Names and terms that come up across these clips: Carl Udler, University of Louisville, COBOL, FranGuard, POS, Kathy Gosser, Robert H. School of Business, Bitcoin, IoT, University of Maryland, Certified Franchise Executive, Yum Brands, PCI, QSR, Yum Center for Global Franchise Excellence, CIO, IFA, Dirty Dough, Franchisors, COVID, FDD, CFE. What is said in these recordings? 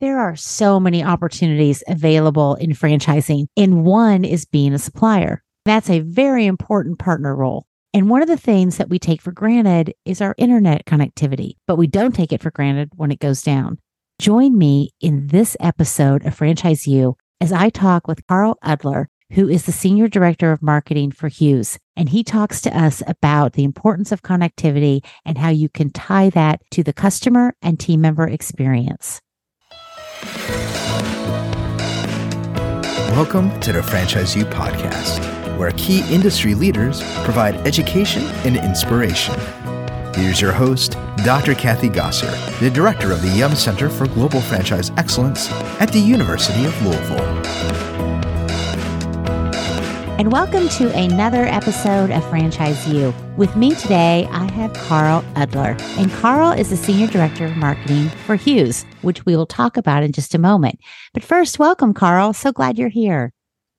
There are so many opportunities available in franchising, and one is being a supplier. That's a very important partner role. And one of the things that we take for granted is our internet connectivity, but we don't take it for granted when it goes down. Join me in this episode of Franchise U as I talk with Carl Udler, who is the Senior Director of Marketing for Hughes. And he talks to us about the importance of connectivity and how you can tie that to the customer and team member experience. Welcome to the Franchise U podcast, where key industry leaders provide education and inspiration. Here's your host, Dr. Kathy Gosser, the Director of the Yum Center for Global Franchise Excellence at the University of Louisville. And welcome to another episode of Franchise U. With me today, I have Carl Udler. And Carl is the Senior Director of Marketing for Hughes, which we will talk about in just a moment. But first, welcome, Carl. So glad you're here.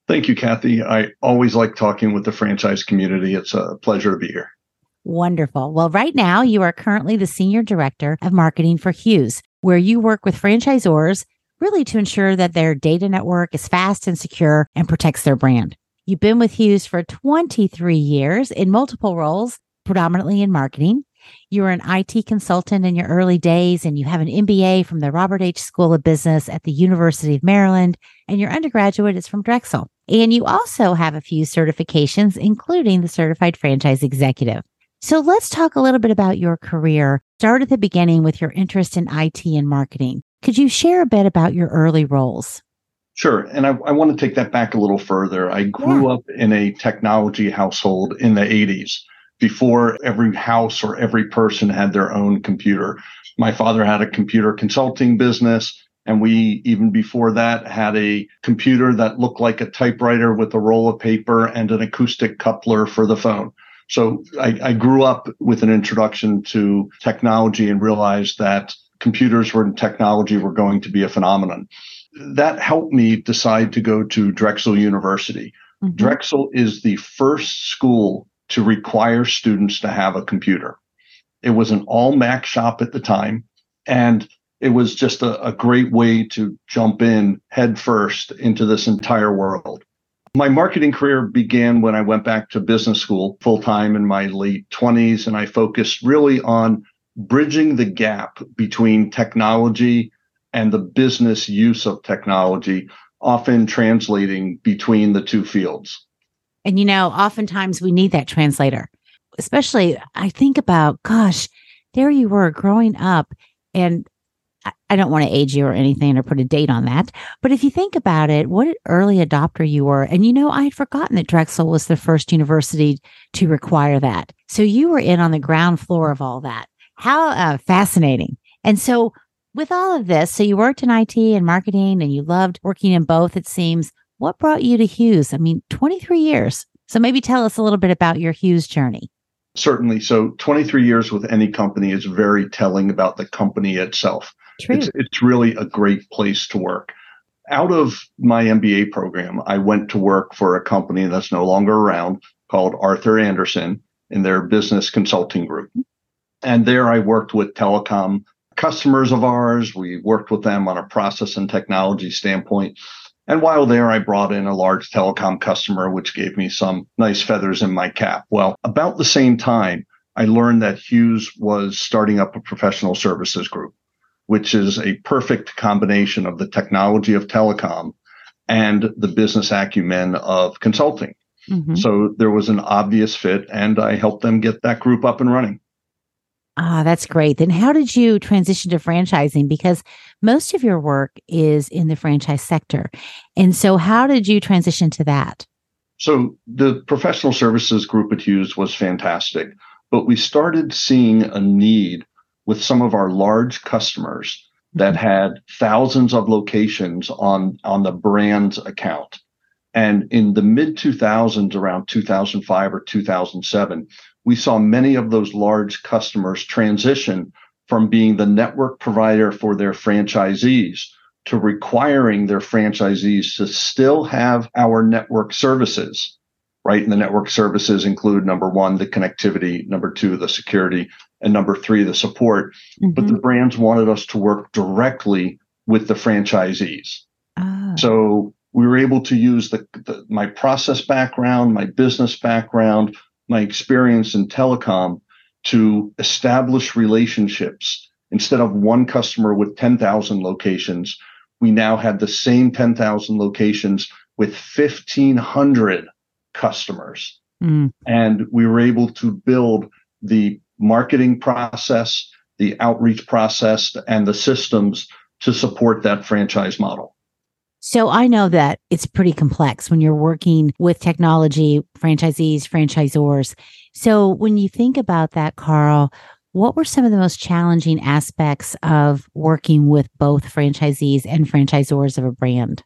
Thank you, Kathy. I always like talking with the franchise community. It's a pleasure to be here. Wonderful. Well, right now, you are currently the Senior Director of Marketing for Hughes, where you work with franchisors really to ensure that their data network is fast and secure and protects their brand. You've been with Hughes for 23 years in multiple roles, predominantly in marketing. You were an IT consultant in your early days, and you have an MBA from the Robert H. School of Business at the University of Maryland, and your undergraduate is from Drexel. And you also have a few certifications, including the Certified Franchise Executive. So let's talk a little bit about your career. Start at the beginning with your interest in IT and marketing. Could you share a bit about your early roles? Sure. And I want to take that back a little further. I grew up in a technology household in the 80s, before every house or every person had their own computer. My father had a computer consulting business, and we, even before that, had a computer that looked like a typewriter with a roll of paper and an acoustic coupler for the phone. So I grew up with an introduction to technology and realized that computers and technology were going to be a phenomenon. That helped me decide to go to Drexel University. Mm-hmm. Drexel is the first school to require students to have a computer. It was an all Mac shop at the time, and it was just a great way to jump in head first into this entire world. My marketing career began when I went back to business school full-time in my late 20s, and I focused really on bridging the gap between technology and the business use of technology, often translating between the two fields. And, you know, oftentimes we need that translator, especially I think about, gosh, there you were growing up. And I don't want to age you or anything or put a date on that. But if you think about it, what an early adopter you were. And, you know, I had forgotten that Drexel was the first university to require that. So you were in on the ground floor of all that. How fascinating. And so with all of this, so you worked in IT and marketing, and you loved working in both, it seems. What brought you to Hughes? I mean, 23 years. So maybe tell us a little bit about your Hughes journey. Certainly. So 23 years with any company is very telling about the company itself. True. It's really a great place to work. Out of my MBA program, I went to work for a company that's no longer around called Arthur Andersen in their business consulting group. And there I worked with telecom customers of ours. We worked with them on a process and technology standpoint. And while there, I brought in a large telecom customer, which gave me some nice feathers in my cap. Well, about the same time, I learned that Hughes was starting up a professional services group, which is a perfect combination of the technology of telecom and the business acumen of consulting. Mm-hmm. So there was an obvious fit, and I helped them get that group up and running. Ah, that's great. Then how did you transition to franchising? Because most of your work is in the franchise sector. And so how did you transition to that? So the professional services group at Hughes was fantastic, but we started seeing a need with some of our large customers that had thousands of locations on the brand's account. And in the mid-2000s, around 2005 or 2007, we saw many of those large customers transition from being the network provider for their franchisees to requiring their franchisees to still have our network services, right? And the network services include, number one, the connectivity, number two, the security, and number three, the support. Mm-hmm. But the brands wanted us to work directly with the franchisees. Ah. So we were able to use my process background, my business background, my experience in telecom to establish relationships. Instead of one customer with 10,000 locations, we now had the same 10,000 locations with 1,500 customers. Mm. And we were able to build the marketing process, the outreach process, and the systems to support that franchise model. So I know that it's pretty complex when you're working with technology, franchisees, franchisors. So when you think about that, Carl, what were some of the most challenging aspects of working with both franchisees and franchisors of a brand?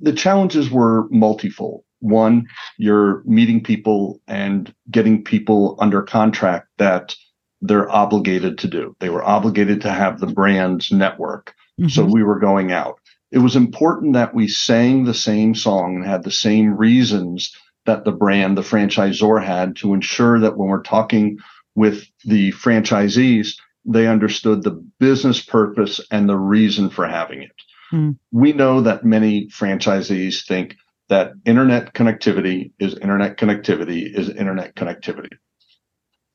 The challenges were multifold. One, you're meeting people and getting people under contract that they're obligated to do. They were obligated to have the brand's network. Mm-hmm. So we were going out. It was important that we sang the same song and had the same reasons that the brand, the franchisor had, to ensure that when we're talking with the franchisees, they understood the business purpose and the reason for having it. Mm. We know that many franchisees think that internet connectivity is internet connectivity is internet connectivity.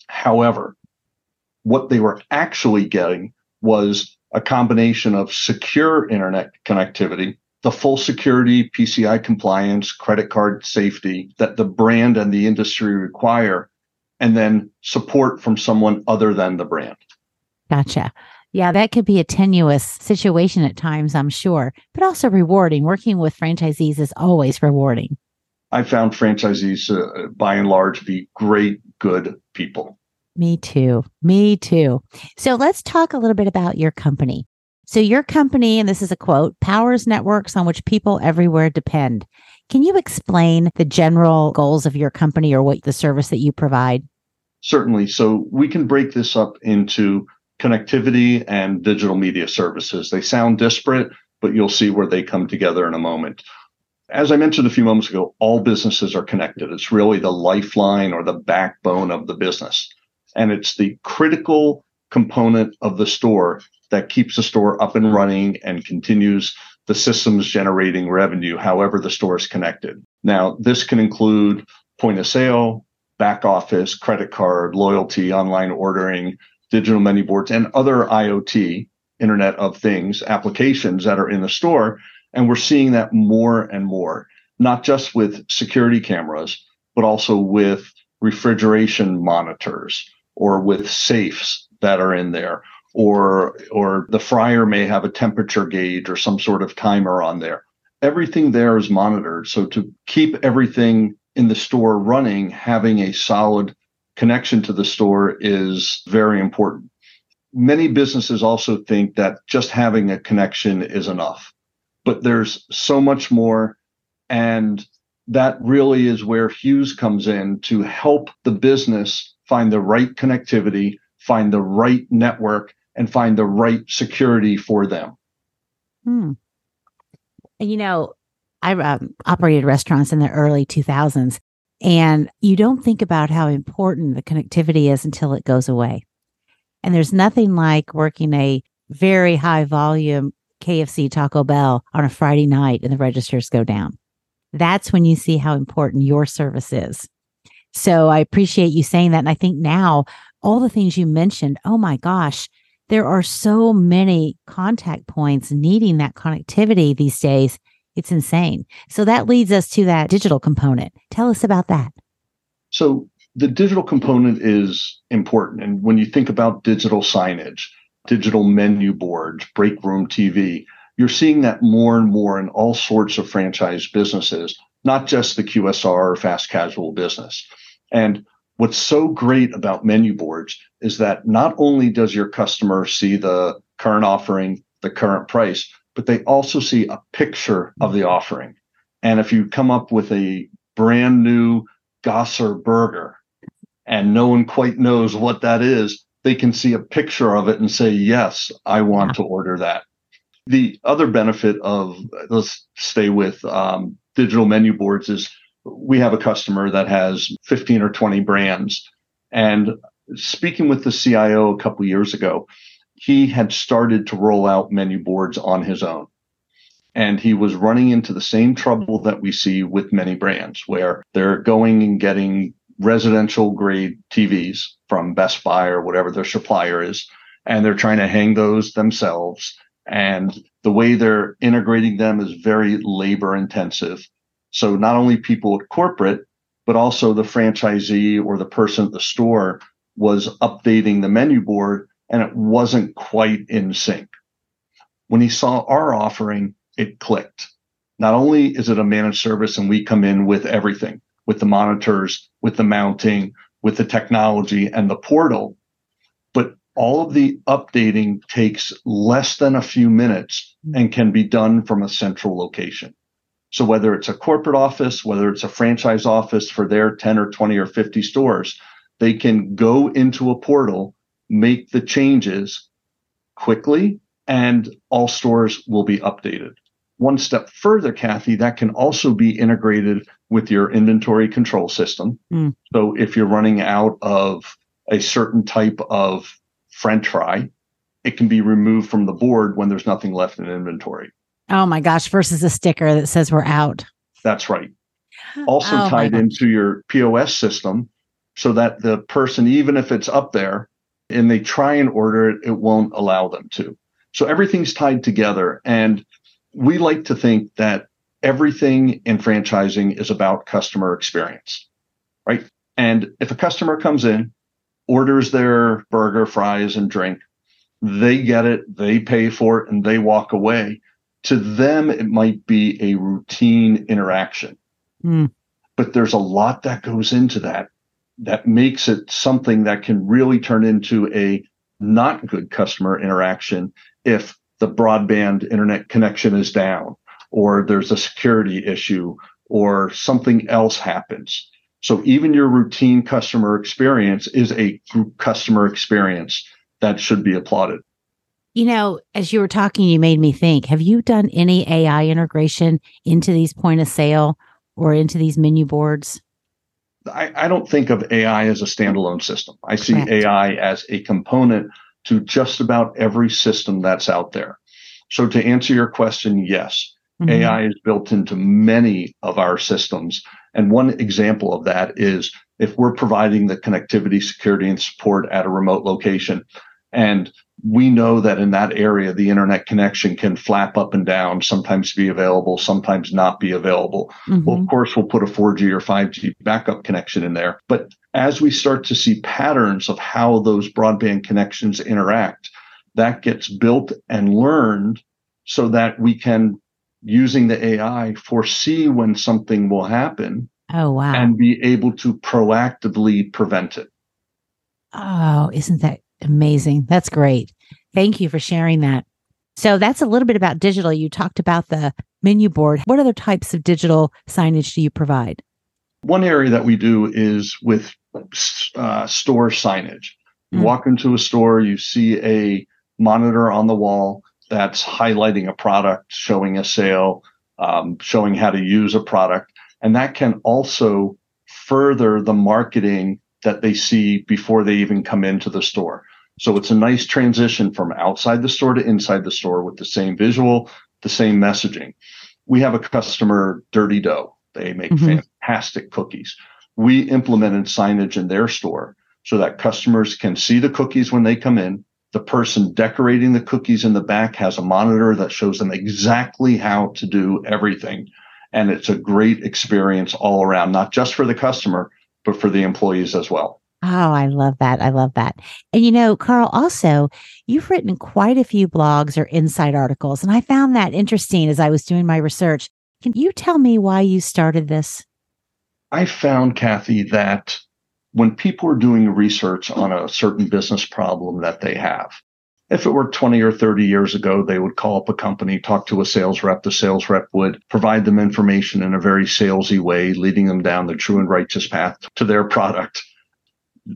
However, what they were actually getting was a combination of secure internet connectivity, the full security, PCI compliance, credit card safety that the brand and the industry require, and then support from someone other than the brand. Gotcha. Yeah, that could be a tenuous situation at times, I'm sure, but also rewarding. Working with franchisees is always rewarding. I found franchisees, by and large, be great, good people. Me too. So let's talk a little bit about your company. So your company, and this is a quote, powers networks on which people everywhere depend. Can you explain the general goals of your company or what the service that you provide? Certainly. So we can break this up into connectivity and digital media services. They sound disparate, but you'll see where they come together in a moment. As I mentioned a few moments ago, all businesses are connected. It's really the lifeline or the backbone of the business. And it's the critical component of the store that keeps the store up and running and continues the systems generating revenue, however the store is connected. Now, this can include point of sale, back office, credit card, loyalty, online ordering, digital menu boards, and other IoT, Internet of Things, applications that are in the store. And we're seeing that more and more, not just with security cameras, but also with refrigeration monitors or with safes that are in there, or the fryer may have a temperature gauge or some sort of timer on there. Everything there is monitored. So to keep everything in the store running, having a solid connection to the store is very important. Many businesses also think that just having a connection is enough, but there's so much more. And that really is where Hughes comes in to help the business find the right connectivity, find the right network, and find the right security for them. Hmm. You know, I operated restaurants in the early 2000s. And you don't think about how important the connectivity is until it goes away. And there's nothing like working a very high volume KFC Taco Bell on a Friday night and the registers go down. That's when you see how important your service is. So I appreciate you saying that. And I think now all the things you mentioned, oh my gosh, there are so many contact points needing that connectivity these days. It's insane. So that leads us to that digital component. Tell us about that. So the digital component is important. And when you think about digital signage, digital menu boards, break room TV, you're seeing that more and more in all sorts of franchise businesses, not just the QSR or fast casual business. And what's so great about menu boards is that not only does your customer see the current offering, the current price, but they also see a picture of the offering. And if you come up with a brand new Gosser burger and no one quite knows what that is, they can see a picture of it and say, yes, I want to order that. The other benefit of, let's stay with digital menu boards, is we have a customer that has 15 or 20 brands. And speaking with the CIO a couple of years ago, he had started to roll out menu boards on his own. And he was running into the same trouble that we see with many brands, where they're going and getting residential grade TVs from Best Buy or whatever their supplier is, and they're trying to hang those themselves. And the way they're integrating them is very labor intensive. So not only people at corporate, but also the franchisee or the person at the store was updating the menu board, and it wasn't quite in sync. When he saw our offering, it clicked. Not only is it a managed service and we come in with everything, with the monitors, with the mounting, with the technology and the portal, but all of the updating takes less than a few minutes and can be done from a central location. So whether it's a corporate office, whether it's a franchise office for their 10 or 20 or 50 stores, they can go into a portal, make the changes quickly, and all stores will be updated. One step further, Kathy, that can also be integrated with your inventory control system. Mm. So if you're running out of a certain type of French fry, it can be removed from the board when there's nothing left in inventory. Oh my gosh, versus a sticker that says we're out. That's right. Also tied into your POS system so that the person, even if it's up there and they try and order it, it won't allow them to. So everything's tied together. And we like to think that everything in franchising is about customer experience, right? And if a customer comes in, orders their burger, fries, and drink, they get it, they pay for it, and they walk away. To them, it might be a routine interaction. Mm. But there's a lot that goes into that that makes it something that can really turn into a not good customer interaction if the broadband internet connection is down, or there's a security issue, or something else happens. So even your routine customer experience is a group customer experience that should be applauded. You know, as you were talking, you made me think, have you done any AI integration into these point of sale or into these menu boards? I don't think of AI as a standalone system. I see AI as a component to just about every system that's out there. So to answer your question, yes, mm-hmm. AI is built into many of our systems. And one example of that is if we're providing the connectivity, security, and support at a remote location, and we know that in that area, the internet connection can flap up and down, sometimes be available, sometimes not be available. Mm-hmm. Well, of course, we'll put a 4G or 5G backup connection in there. But as we start to see patterns of how those broadband connections interact, that gets built and learned so that we can, using the AI, foresee when something will happen. Oh, wow. And be able to proactively prevent it. Oh, isn't that amazing. That's great. Thank you for sharing that. So that's a little bit about digital. You talked about the menu board. What other types of digital signage do you provide? One area that we do is with store signage. You walk into a store, you see a monitor on the wall that's highlighting a product, showing a sale, showing how to use a product. And that can also further the marketing that they see before they even come into the store. So it's a nice transition from outside the store to inside the store with the same visual, the same messaging. We have a customer, Dirty Dough. They make fantastic cookies. We implemented signage in their store so that customers can see the cookies when they come in. The person decorating the cookies in the back has a monitor that shows them exactly how to do everything. And it's a great experience all around, not just for the customer, but for the employees as well. Oh, I love that. I love that. And you know, Carl, also, you've written quite a few blogs or insight articles, and I found that interesting as I was doing my research. Can you tell me why you started this? I found, Kathy, that when people are doing research on a certain business problem that they have, if it were 20 or 30 years ago, they would call up a company, talk to a sales rep. The sales rep would provide them information in a very salesy way, leading them down the true and righteous path to their product.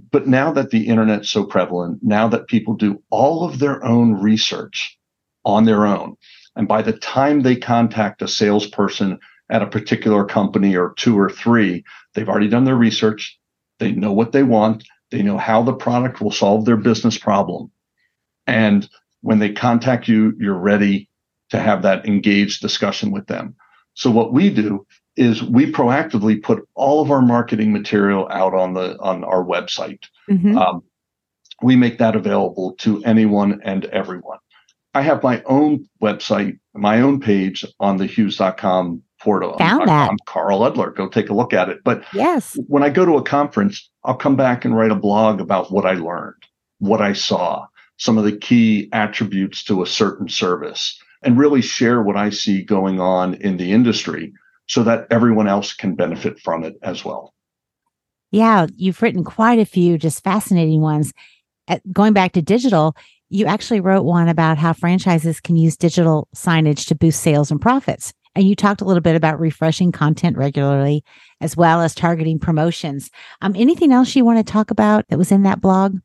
But now that the internet's so prevalent, now that people do all of their own research on their own, and by the time they contact a salesperson at a particular company or two or three, they've already done their research. They know what they want. They know how the product will solve their business problem. And when they contact you, you're ready to have that engaged discussion with them. So what we do is we proactively put all of our marketing material out on our website. Mm-hmm. We make that available to anyone and everyone. I have my own website, my own page on the Hughes.com portal. Found that. I'm Carl Udler. Go take a look at it. But yes, when I go to a conference, I'll come back and write a blog about what I learned, what I saw, some of the key attributes to a certain service, and really share what I see going on in the industry so that everyone else can benefit from it as well. Yeah, you've written quite a few just fascinating ones. Going back to digital, you actually wrote one about how franchises can use digital signage to boost sales and profits. And you talked a little bit about refreshing content regularly, as well as targeting promotions. Anything else you want to talk about that was in that blog?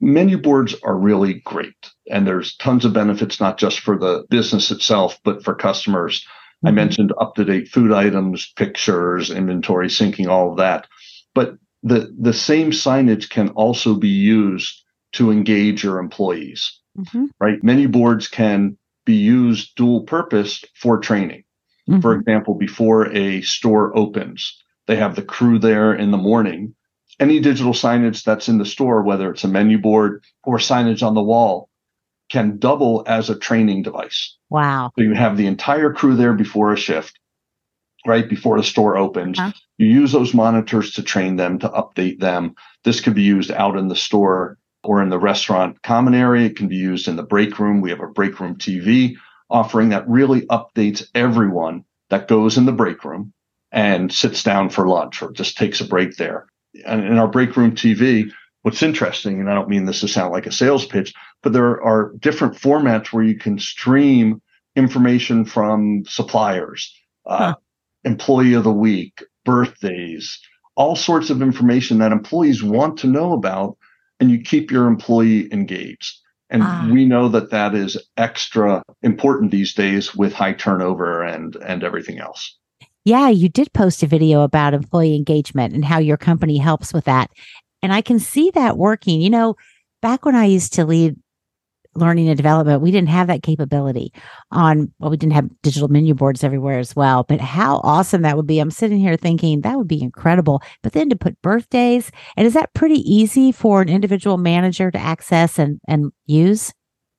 Menu boards are really great. And there's tons of benefits, not just for the business itself, but for customers. Mm-hmm. I mentioned up-to-date food items, pictures, inventory, syncing, all of that. But the same signage can also be used to engage your employees, mm-hmm. right? Menu boards can be used dual purpose for training. Mm-hmm. For example, before a store opens, they have the crew there in the morning. Any digital signage that's in the store, whether it's a menu board or signage on the wall, can double as a training device. Wow. So you have the entire crew there before a shift, right before the store opens. Uh-huh. You use those monitors to train them, to update them. This could be used out in the store or in the restaurant common area. It can be used in the break room. We have a break room TV offering that really updates everyone that goes in the break room and sits down for lunch or just takes a break there. And in our break room TV, what's interesting, and I don't mean this to sound like a sales pitch, but there are different formats where you can stream information from suppliers, employee of the week, birthdays, all sorts of information that employees want to know about. And you keep your employee engaged. And we know that that is extra important these days with high turnover and everything else. Yeah, you did post a video about employee engagement and how your company helps with that. And I can see that working. You know, back when I used to lead learning and development, we didn't have that capability on, well, we didn't have digital menu boards everywhere as well, but how awesome that would be. I'm sitting here thinking that would be incredible, but then to put birthdays, and is that pretty easy for an individual manager to access and use?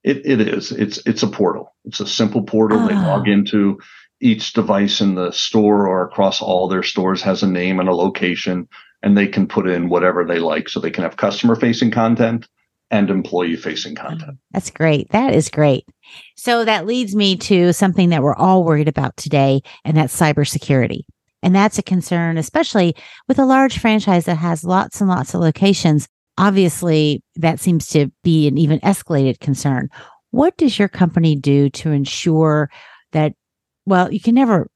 It is. It's a portal. It's a simple portal. They log into each device in the store or across all their stores has a name and a location, and they can put in whatever they like. So they can have customer-facing content and employee-facing content. That's great. That is great. So that leads me to something that we're all worried about today, and that's cybersecurity. And that's a concern, especially with a large franchise that has lots and lots of locations. Obviously, that seems to be an even escalated concern. What does your company do to ensure that, well, you can never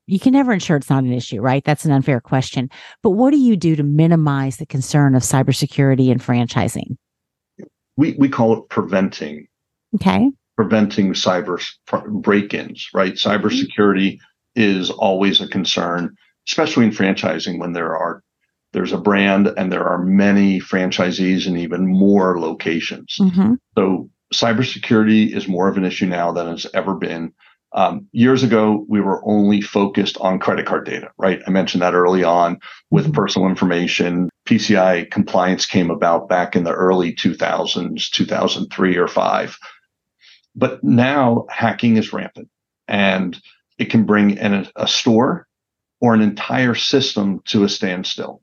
ensure it's not an issue, right? That's an unfair question. But what do you do to minimize the concern of cybersecurity and franchising? We call it preventing. Okay. Preventing cyber break-ins, right? Cybersecurity is always a concern, especially in franchising when there's a brand and there are many franchisees and even more locations. Mm-hmm. So cybersecurity is more of an issue now than it's ever been. Years ago, we were only focused on credit card data, right? I mentioned that early on with mm-hmm. personal information. PCI compliance came about back in the early 2000s, 2003 or 5. But now hacking is rampant, and it can bring in a store or an entire system to a standstill.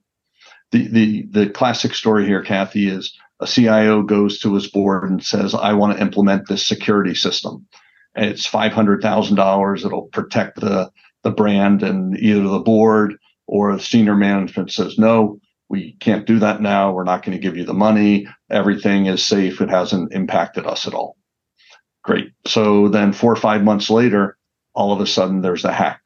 The classic story here, Kathy, is a CIO goes to his board and says, I want to implement this security system. It's $500,000. It'll protect the brand, and either the board or the senior management says, no, we can't do that now. We're not going to give you the money. Everything is safe. It hasn't impacted us at all. Great. So then 4 or 5 months later, all of a sudden there's a hack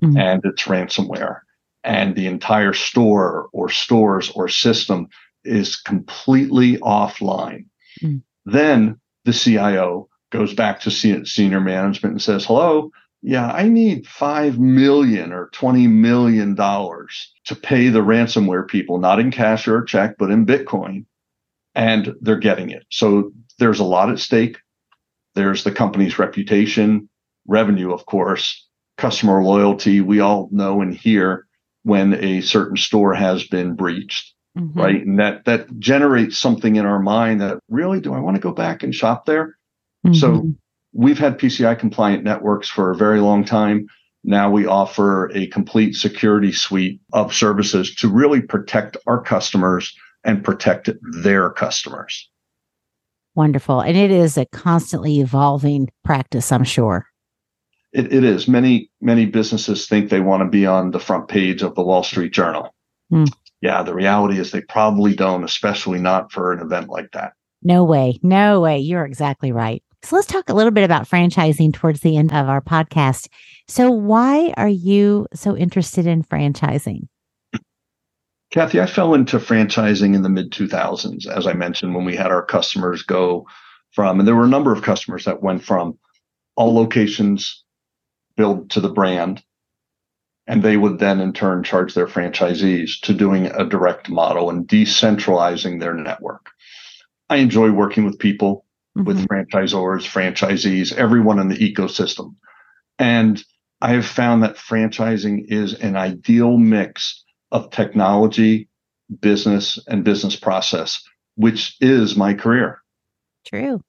mm-hmm. and it's ransomware, and the entire store or stores or system is completely offline. Mm-hmm. Then the CIO goes back to senior management and says, hello, yeah, I need $5 million or $20 million to pay the ransomware people, not in cash or a check, but in Bitcoin. And they're getting it. So there's a lot at stake. There's the company's reputation, revenue, of course, customer loyalty. We all know and hear when a certain store has been breached, mm-hmm. right? And that generates something in our mind that, really, do I want to go back and shop there? Mm-hmm. So we've had PCI compliant networks for a very long time. Now we offer a complete security suite of services to really protect our customers and protect their customers. Wonderful. And it is a constantly evolving practice, I'm sure. It is. Many businesses think they want to be on the front page of the Wall Street Journal. Mm. Yeah, the reality is they probably don't, especially not for an event like that. No way. You're exactly right. So let's talk a little bit about franchising towards the end of our podcast. So why are you so interested in franchising? Kathy, I fell into franchising in the mid-2000s, as I mentioned, when we had our customers go from, and there were a number of customers that went from all locations billed to the brand, and they would then in turn charge their franchisees, to doing a direct model and decentralizing their network. I enjoy working with people, mm-hmm. with franchisors, franchisees, everyone in the ecosystem. And I have found that franchising is an ideal mix of technology, business, and business process, which is my career. True.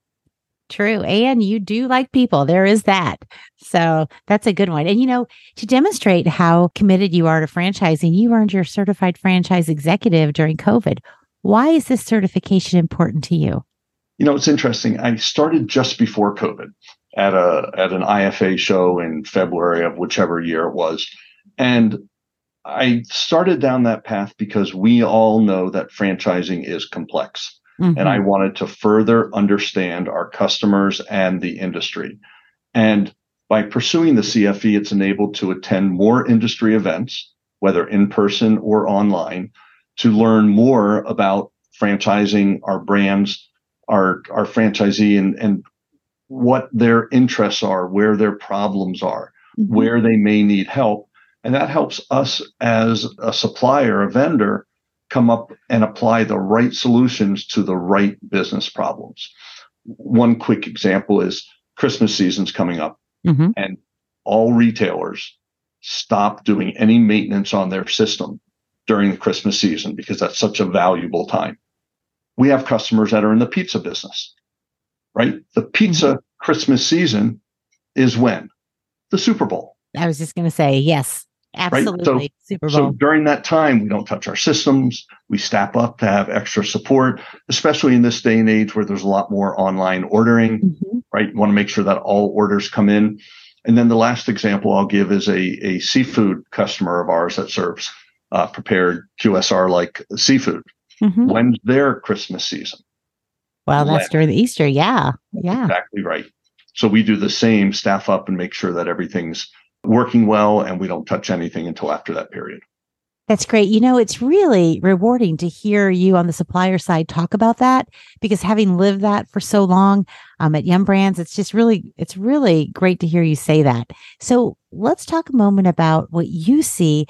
And you do like people. There is that. So that's a good one. And, to demonstrate how committed you are to franchising, you earned your certified franchise executive during COVID. Why is this certification important to you? It's interesting. I started just before COVID at an IFA show in February of whichever year it was. And I started down that path because we all know that franchising is complex. Mm-hmm. And I wanted to further understand our customers and the industry. And by pursuing the CFE, it's enabled to attend more industry events, whether in person or online, to learn more about franchising, our brands, our franchisee, and what their interests are, where their problems are, mm-hmm. where they may need help. And that helps us as a supplier, a vendor, come up and apply the right solutions to the right business problems. One quick example is Christmas season's coming up, mm-hmm. and all retailers stop doing any maintenance on their system during the Christmas season because that's such a valuable time. We have customers that are in the pizza business, right? The pizza mm-hmm. Christmas season is when? The Super Bowl. I was just going to say, yes, absolutely. Right? So during that time, we don't touch our systems. We staff up to have extra support, especially in this day and age where there's a lot more online ordering, mm-hmm. right? You want to make sure that all orders come in. And then the last example I'll give is a seafood customer of ours that serves prepared QSR-like seafood. Mm-hmm. When's their Christmas season? Well, that's during the Easter. Yeah. Exactly right. So we do the same, staff up and make sure that everything's working well, and we don't touch anything until after that period. That's great. It's really rewarding to hear you on the supplier side talk about that, because having lived that for so long at Yum Brands, it's really great to hear you say that. So let's talk a moment about what you see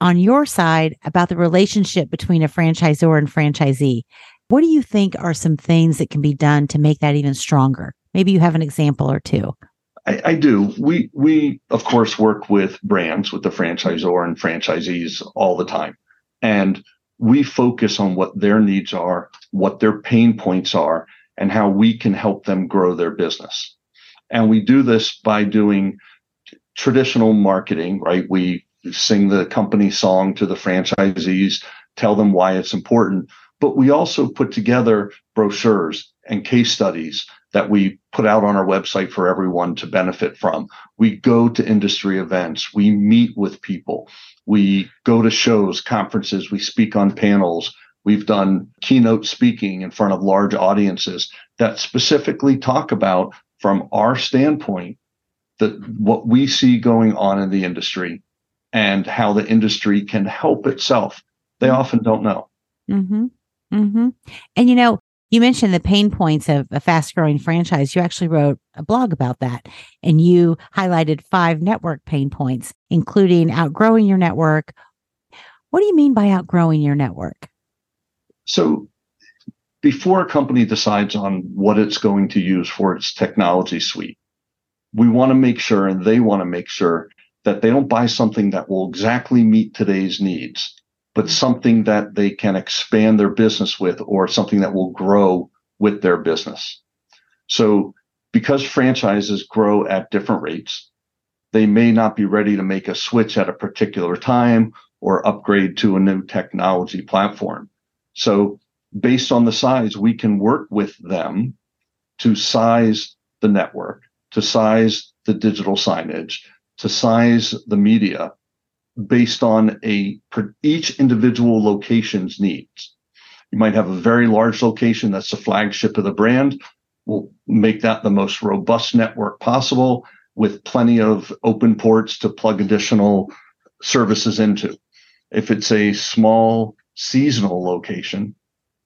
on your side about the relationship between a franchisor and franchisee. What do you think are some things that can be done to make that even stronger? Maybe you have an example or two. I do. We of course work with brands, with the franchisor and franchisees all the time. And we focus on what their needs are, what their pain points are, and how we can help them grow their business. And we do this by doing traditional marketing, right? We sing the company song to the franchisees, tell them why it's important. But we also put together brochures and case studies that we put out on our website for everyone to benefit from. We go to industry events. We meet with people. We go to shows, conferences. We speak on panels. We've done keynote speaking in front of large audiences that specifically talk about, from our standpoint, what we see going on in the industry and how the industry can help itself. They often don't know. Mm-hmm. Mm-hmm. And you mentioned the pain points of a fast-growing franchise. You actually wrote a blog about that, and you highlighted 5 network pain points, including outgrowing your network. What do you mean by outgrowing your network? So before a company decides on what it's going to use for its technology suite, we want to make sure, and they want to make sure, that they don't buy something that will exactly meet today's needs, but something that they can expand their business with, or something that will grow with their business. So because franchises grow at different rates, they may not be ready to make a switch at a particular time or upgrade to a new technology platform. So based on the size, we can work with them to size the network, to size the digital signage, to size the media based on each individual location's needs. You might have a very large location that's the flagship of the brand. We'll make that the most robust network possible with plenty of open ports to plug additional services into. If it's a small seasonal location,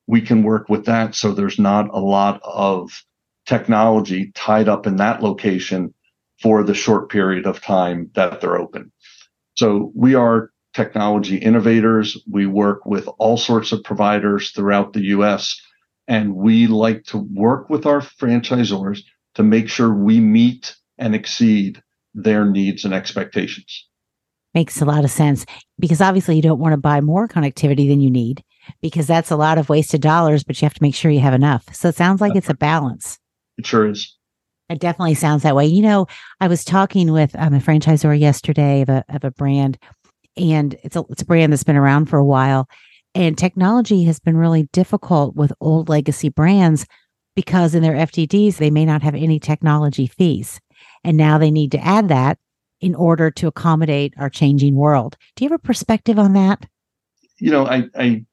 we can work with that so there's not a lot of technology tied up in that location for the short period of time that they're open. So we are technology innovators. We work with all sorts of providers throughout the US, and we like to work with our franchisors to make sure we meet and exceed their needs and expectations. Makes a lot of sense, because obviously you don't want to buy more connectivity than you need, because that's a lot of wasted dollars, but you have to make sure you have enough. So it sounds like it's a balance. It sure is. It definitely sounds that way. You know, I was talking with a franchisor yesterday of a brand, and it's a brand that's been around for a while, and technology has been really difficult with old legacy brands because in their FDDs, they may not have any technology fees. And now they need to add that in order to accommodate our changing world. Do you have a perspective on that? You know, I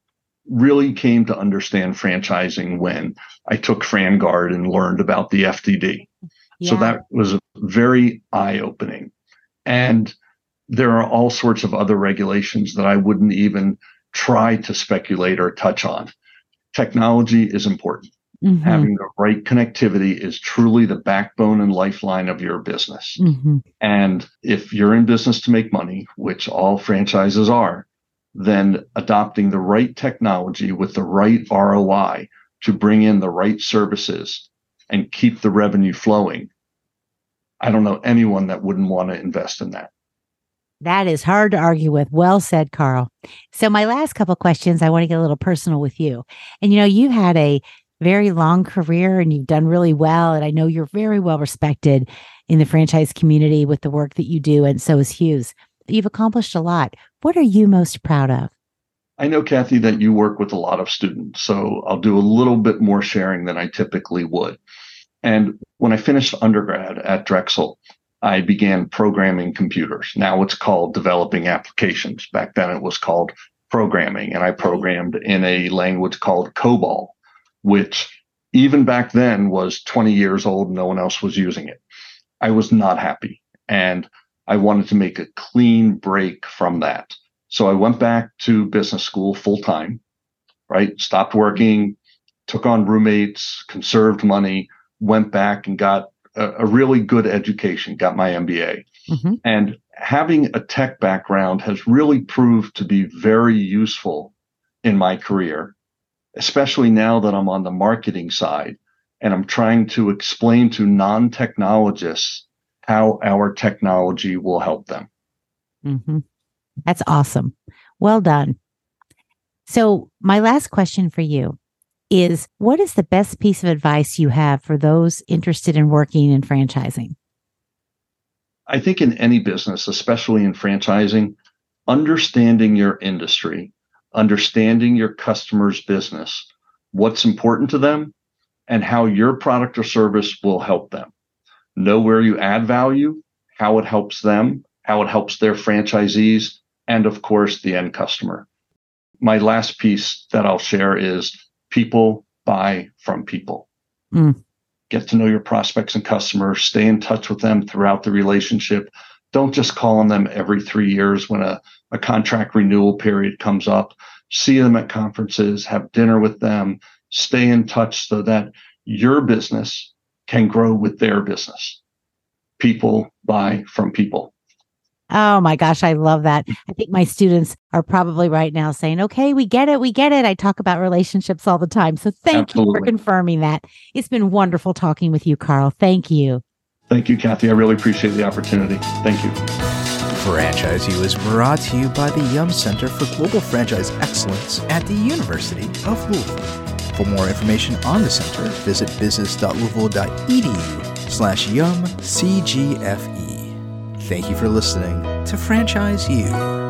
really came to understand franchising when I took FranGuard and learned about the FDD. Yeah. So that was very eye-opening. And there are all sorts of other regulations that I wouldn't even try to speculate or touch on. Technology is important. Mm-hmm. Having the right connectivity is truly the backbone and lifeline of your business. Mm-hmm. And if you're in business to make money, which all franchises are, then adopting the right technology with the right ROI to bring in the right services and keep the revenue flowing, I don't know anyone that wouldn't want to invest in that. That is hard to argue with. Well said, Carl. So my last couple of questions, I want to get a little personal with you. And you know, you had a very long career and you've done really well. And I know you're very well respected in the franchise community with the work that you do. And so is Hughes. You've accomplished a lot. What are you most proud of? I know, Kathy, that you work with a lot of students, so I'll do a little bit more sharing than I typically would. And when I finished undergrad at Drexel, I began programming computers. Now it's called developing applications. Back then it was called programming, and I programmed in a language called COBOL, which even back then was 20 years old. No one else was using it. I was not happy, and I wanted to make a clean break from that. So I went back to business school full time, right? Stopped working, took on roommates, conserved money, went back and got a really good education, got my MBA. Mm-hmm. And having a tech background has really proved to be very useful in my career, especially now that I'm on the marketing side and I'm trying to explain to non-technologists how our technology will help them. Mm-hmm. That's awesome. Well done. So my last question for you is, what is the best piece of advice you have for those interested in working in franchising? I think in any business, especially in franchising, understanding your industry, understanding your customer's business, what's important to them, and how your product or service will help them. Know where you add value, how it helps them, how it helps their franchisees, and of course, the end customer. My last piece that I'll share is people buy from people. Mm. Get to know your prospects and customers, stay in touch with them throughout the relationship. Don't just call on them every 3 years when a contract renewal period comes up. See them at conferences, have dinner with them, stay in touch so that your business can grow with their business. People buy from people. Oh my gosh, I love that. I think my students are probably right now saying, okay, we get it, we get it. I talk about relationships all the time. So thank you for confirming that. It's been wonderful talking with you, Carl. Thank you. Thank you, Kathy. I really appreciate the opportunity. Thank you. Franchise U is brought to you by the Yum Center for Global Franchise Excellence at the University of Louisville. For more information on the center, visit business.louisville.edu/YumCGFE. Thank you for listening to Franchise U.